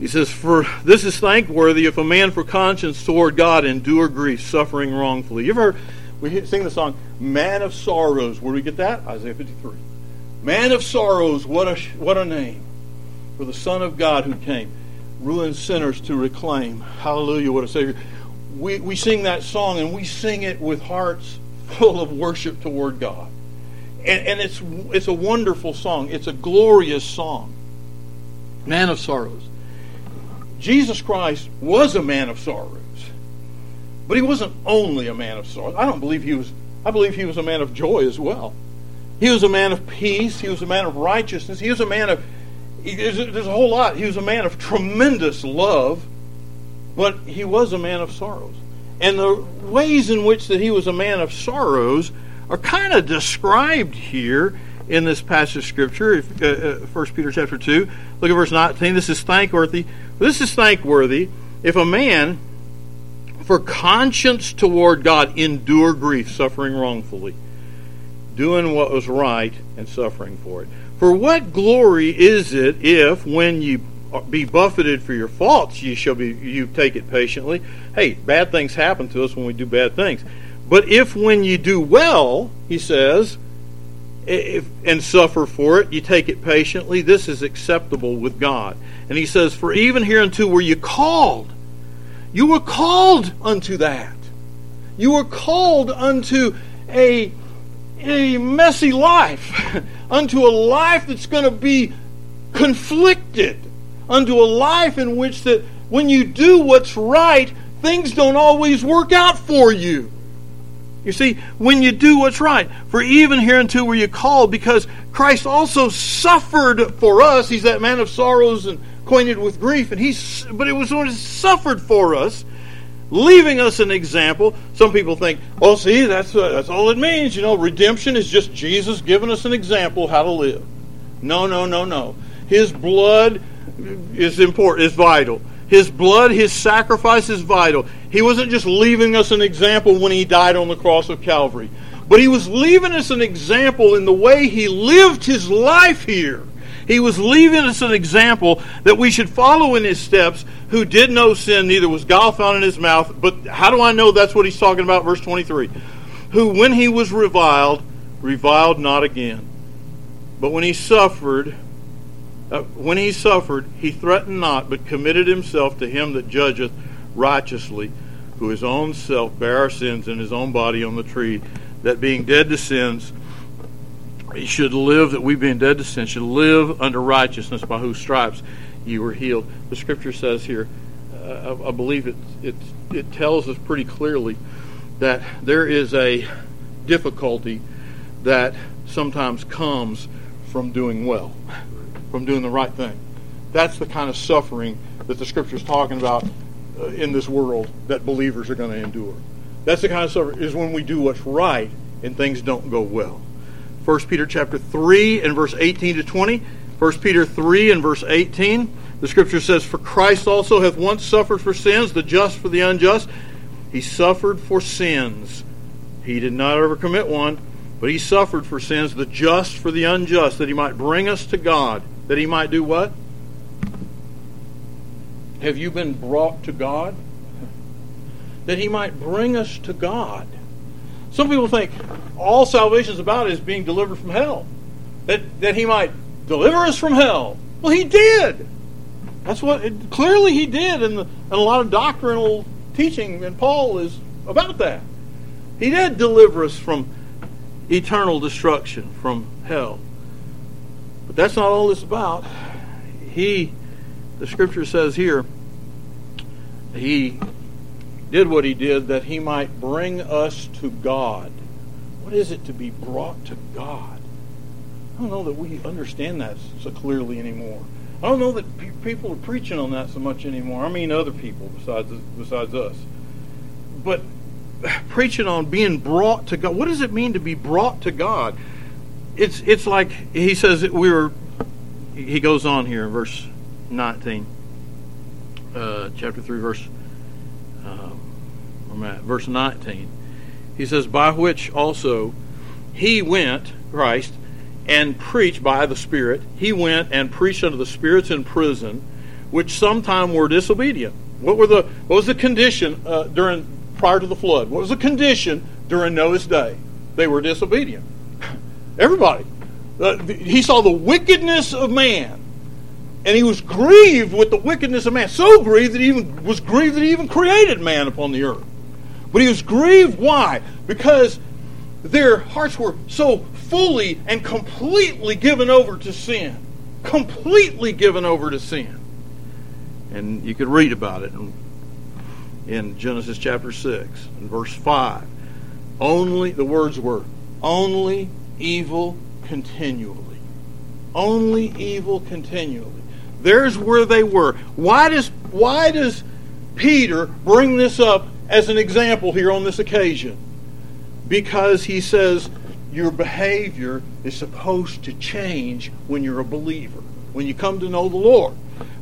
he says, for this is thankworthy if a man for conscience toward God endure grief, suffering wrongfully. You ever heard, we sing the song, Man of Sorrows. Where do we get that? Isaiah fifty-three. Man of sorrows, what a, what a name. For the Son of God who came, ruined sinners to reclaim. Hallelujah, what a Savior. We, we sing that song, and we sing it with hearts full of worship toward God. And, and it's it's a wonderful song. It's a glorious song. Man of sorrows. Jesus Christ was a man of sorrows. But he wasn't only a man of sorrows. I don't believe he was. I believe he was a man of joy as well. He was a man of peace. He was a man of righteousness. He was a man of... There's a whole lot. He was a man of tremendous love. But he was a man of sorrows. And the ways in which that he was a man of sorrows are kind of described here in this passage of Scripture, if, uh, First Peter chapter two. Look at verse nineteen. This is thankworthy. This is thankworthy if a man, for conscience toward God, endure grief, suffering wrongfully, doing what was right and suffering for it. For what glory is it if, when you be buffeted for your faults, you shall be you take it patiently? Hey, bad things happen to us when we do bad things. But if when you do well, he says, if, and suffer for it, you take it patiently, this is acceptable with God. And he says, for even hereunto were you called. You were called unto that. You were called unto a, a messy life, unto a life that's going to be conflicted, unto a life in which that when you do what's right, things don't always work out for you. You see, when you do what's right, for even hereunto were you called, because Christ also suffered for us. He's that man of sorrows and acquainted with grief, and he, but it was when he suffered for us, leaving us an example. Some people think, oh, see, that's uh, that's all it means. You know, redemption is just Jesus giving us an example how to live. No, no, no, no. His blood is important, is vital. His blood, His sacrifice is vital. He wasn't just leaving us an example when He died on the cross of Calvary. But He was leaving us an example in the way He lived His life here. He was leaving us an example that we should follow in His steps, who did no sin, neither was guile found in His mouth. But how do I know that's what He's talking about? Verse twenty-three. Who, when He was reviled, reviled not again. But when He suffered... Uh, when he suffered, he threatened not, but committed himself to him that judgeth righteously, who his own self bare our sins in his own body on the tree, that being dead to sins, he should live, that we being dead to sin, should live under righteousness, by whose stripes ye were healed. The Scripture says here, uh, uh, I, I believe it, it, it tells us pretty clearly that there is a difficulty that sometimes comes from doing well, from doing the right thing. That's the kind of suffering that the Scripture is talking about uh, in this world that believers are going to endure. That's the kind of suffering, is when we do what's right and things don't go well. First Peter chapter three and verse eighteen to twenty. First Peter three and verse eighteen. The Scripture says, "For Christ also hath once suffered for sins, the just for the unjust. He suffered for sins." He did not ever commit one, but he suffered for sins, the just for the unjust, that he might bring us to God. That he might do what? Have you been brought to God? That he might bring us to God. Some people think all salvation is about is being delivered from hell. That, that he might deliver us from hell. Well, he did. That's what it, clearly he did, and a lot of doctrinal teaching in Paul is about that. He did deliver us from eternal destruction, from hell. But that's not all it's about. He, the Scripture says here, he did what he did that he might bring us to God. What is it to be brought to God? I don't know that we understand that so clearly anymore. I don't know that pe- people are preaching on that so much anymore. I mean other people besides besides us. But preaching on being brought to God. What does it mean to be brought to God? It's it's like he says that we were, he goes on here in verse nineteen, uh, chapter three, verse um, where am I? verse nineteen. He says, "By which also he went," Christ, "and preached," by the Spirit, "he went and preached unto the spirits in prison, which sometime were disobedient." What were the what was the condition uh, during prior to the flood? What was the condition during Noah's day? They were disobedient. Everybody. Uh, he saw the wickedness of man, and he was grieved with the wickedness of man. So grieved that he even was grieved that he even created man upon the earth. But he was grieved. Why? Because their hearts were so fully and completely given over to sin. Completely given over to sin. And you could read about it in, in Genesis chapter six and verse five. Only, the words were, only evil continually. Only evil continually. There's where they were. Why does, why does Peter bring this up as an example here on this occasion? Because he says your behavior is supposed to change when you're a believer, when you come to know the Lord.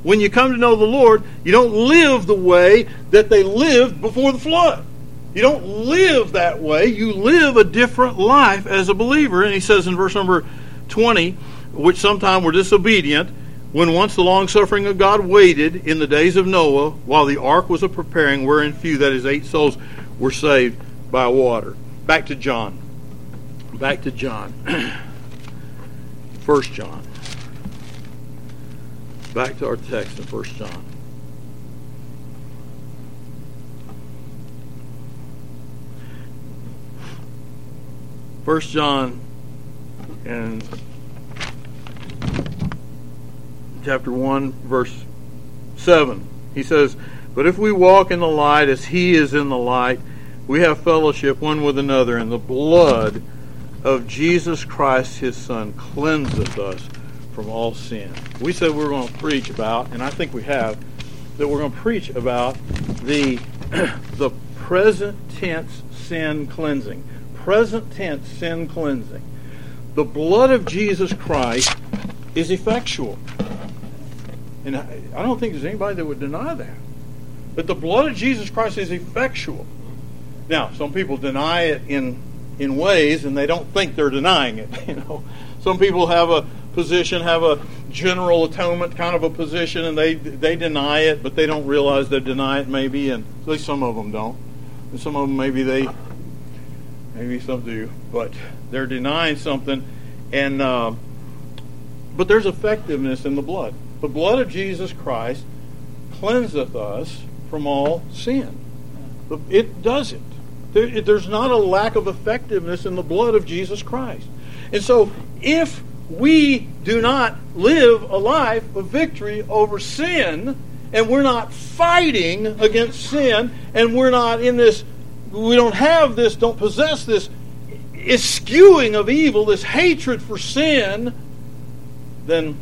When you come to know the Lord, you don't live the way that they lived before the flood. You don't live that way. You live a different life as a believer. And he says in verse number twenty, "Which sometime were disobedient, when once the long-suffering of God waited in the days of Noah, while the ark was a-preparing, wherein few," that is eight souls, "were saved by water." Back to John. Back to John. First John. Back to our text in First John. First John and chapter one, verse seven. He says, "But if we walk in the light as he is in the light, we have fellowship one with another, and the blood of Jesus Christ his Son cleanseth us from all sin." We said we were going to preach about, and I think we have, that we're going to preach about the the present tense sin cleansing. Present tense sin cleansing. The blood of Jesus Christ is effectual. And I don't think there's anybody that would deny that. But the blood of Jesus Christ is effectual. Now, some people deny it in in ways, and they don't think they're denying it. You know, some people have a position, have a general atonement kind of a position, and they they deny it, but they don't realize they deny it maybe, and at least some of them don't. And some of them maybe they, maybe some do, but they're denying something. And uh, but there's effectiveness in the blood. The blood of Jesus Christ cleanseth us from all sin. It does it. There's not a lack of effectiveness in the blood of Jesus Christ. And so if we do not live a life of victory over sin, and we're not fighting against sin, and we're not in this, we don't have this, don't possess this eschewing of evil, this hatred for sin, then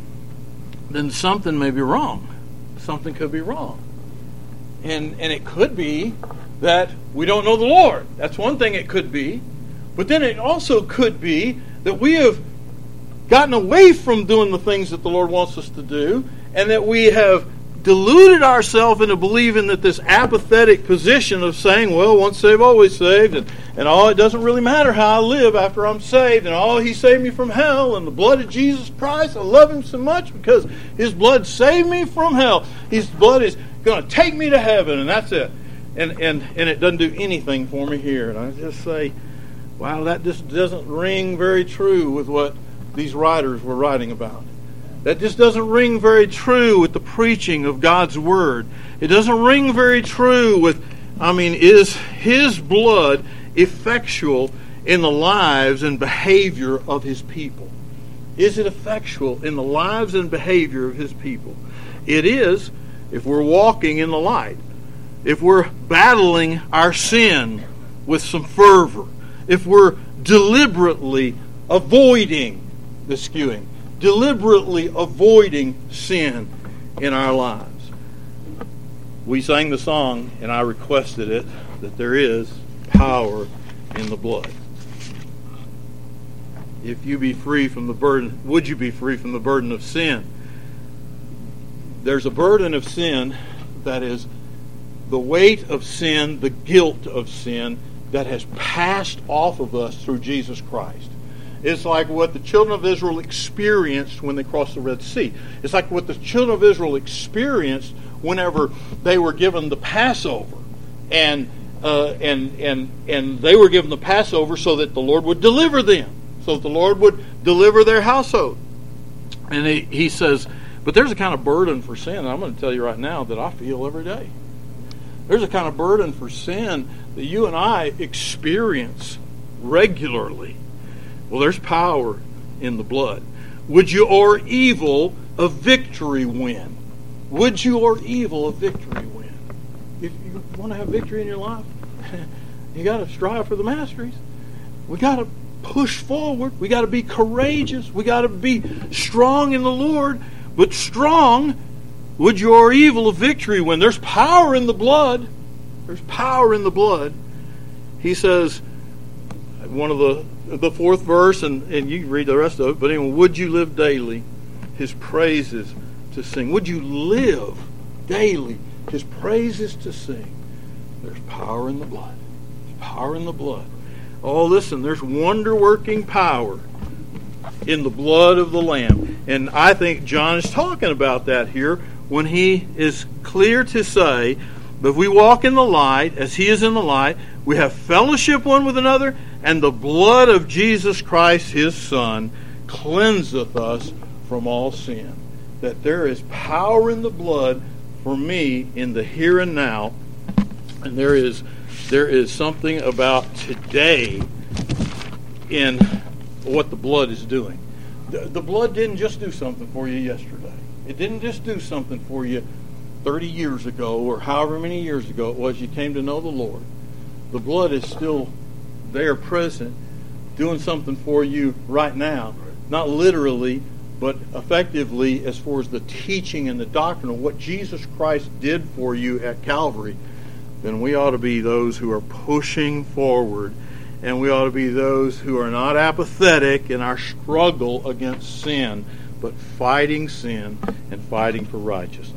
then something may be wrong. Something could be wrong. And and it could be that we don't know the Lord. That's one thing it could be. But then it also could be that we have gotten away from doing the things that the Lord wants us to do, and that we have deluded ourselves into believing that this apathetic position of saying, well, once saved, always saved, and, and all it doesn't really matter how I live after I'm saved, and all He saved me from hell, and the blood of Jesus Christ, I love Him so much because His blood saved me from hell. His blood is going to take me to heaven, and that's it. And, and, and it doesn't do anything for me here. And I just say, wow, that just doesn't ring very true with what these writers were writing about. That just doesn't ring very true with the preaching of God's Word. It doesn't ring very true with, I mean, is His blood effectual in the lives and behavior of His people? Is it effectual in the lives and behavior of His people? It is if we're walking in the light. If we're battling our sin with some fervor. If we're deliberately avoiding the skewing, deliberately avoiding sin in our lives. We sang the song, and I requested it, that there is power in the blood. If you be free from the burden, would you be free from the burden of sin? There's a burden of sin that is the weight of sin, the guilt of sin that has passed off of us through Jesus Christ. It's like what the children of Israel experienced when they crossed the Red Sea. It's like what the children of Israel experienced whenever they were given the Passover. And uh, and and and they were given the Passover so that the Lord would deliver them. So that the Lord would deliver their household. And he, he says, but there's a kind of burden for sin, and I'm going to tell you right now, that I feel every day. There's a kind of burden for sin that you and I experience regularly. Well, there's power in the blood. Would you or evil a victory win? Would you or evil a victory win? If you want to have victory in your life, you got to strive for the masteries. We got to push forward. We got to be courageous. We got to be strong in the Lord. But strong, would you or evil a victory win? There's power in the blood. There's power in the blood. He says, one of the The fourth verse, and, and you can read the rest of it, but anyway, would you live daily His praises to sing? Would you live daily His praises to sing? There's power in the blood. There's power in the blood. Oh, listen, there's wonder-working power in the blood of the Lamb. And I think John is talking about that here when he is clear to say, but if we walk in the light, as He is in the light, we have fellowship one with another, and the blood of Jesus Christ, His Son, cleanseth us from all sin. That there is power in the blood for me in the here and now. And there is there is something about today in what the blood is doing. The, the blood didn't just do something for you yesterday. It didn't just do something for you thirty years ago or however many years ago it was you came to know the Lord. The blood is still there present, doing something for you right now. Not literally, but effectively as far as the teaching and the doctrine of what Jesus Christ did for you at Calvary. Then we ought to be those who are pushing forward. And we ought to be those who are not apathetic in our struggle against sin, but fighting sin and fighting for righteousness.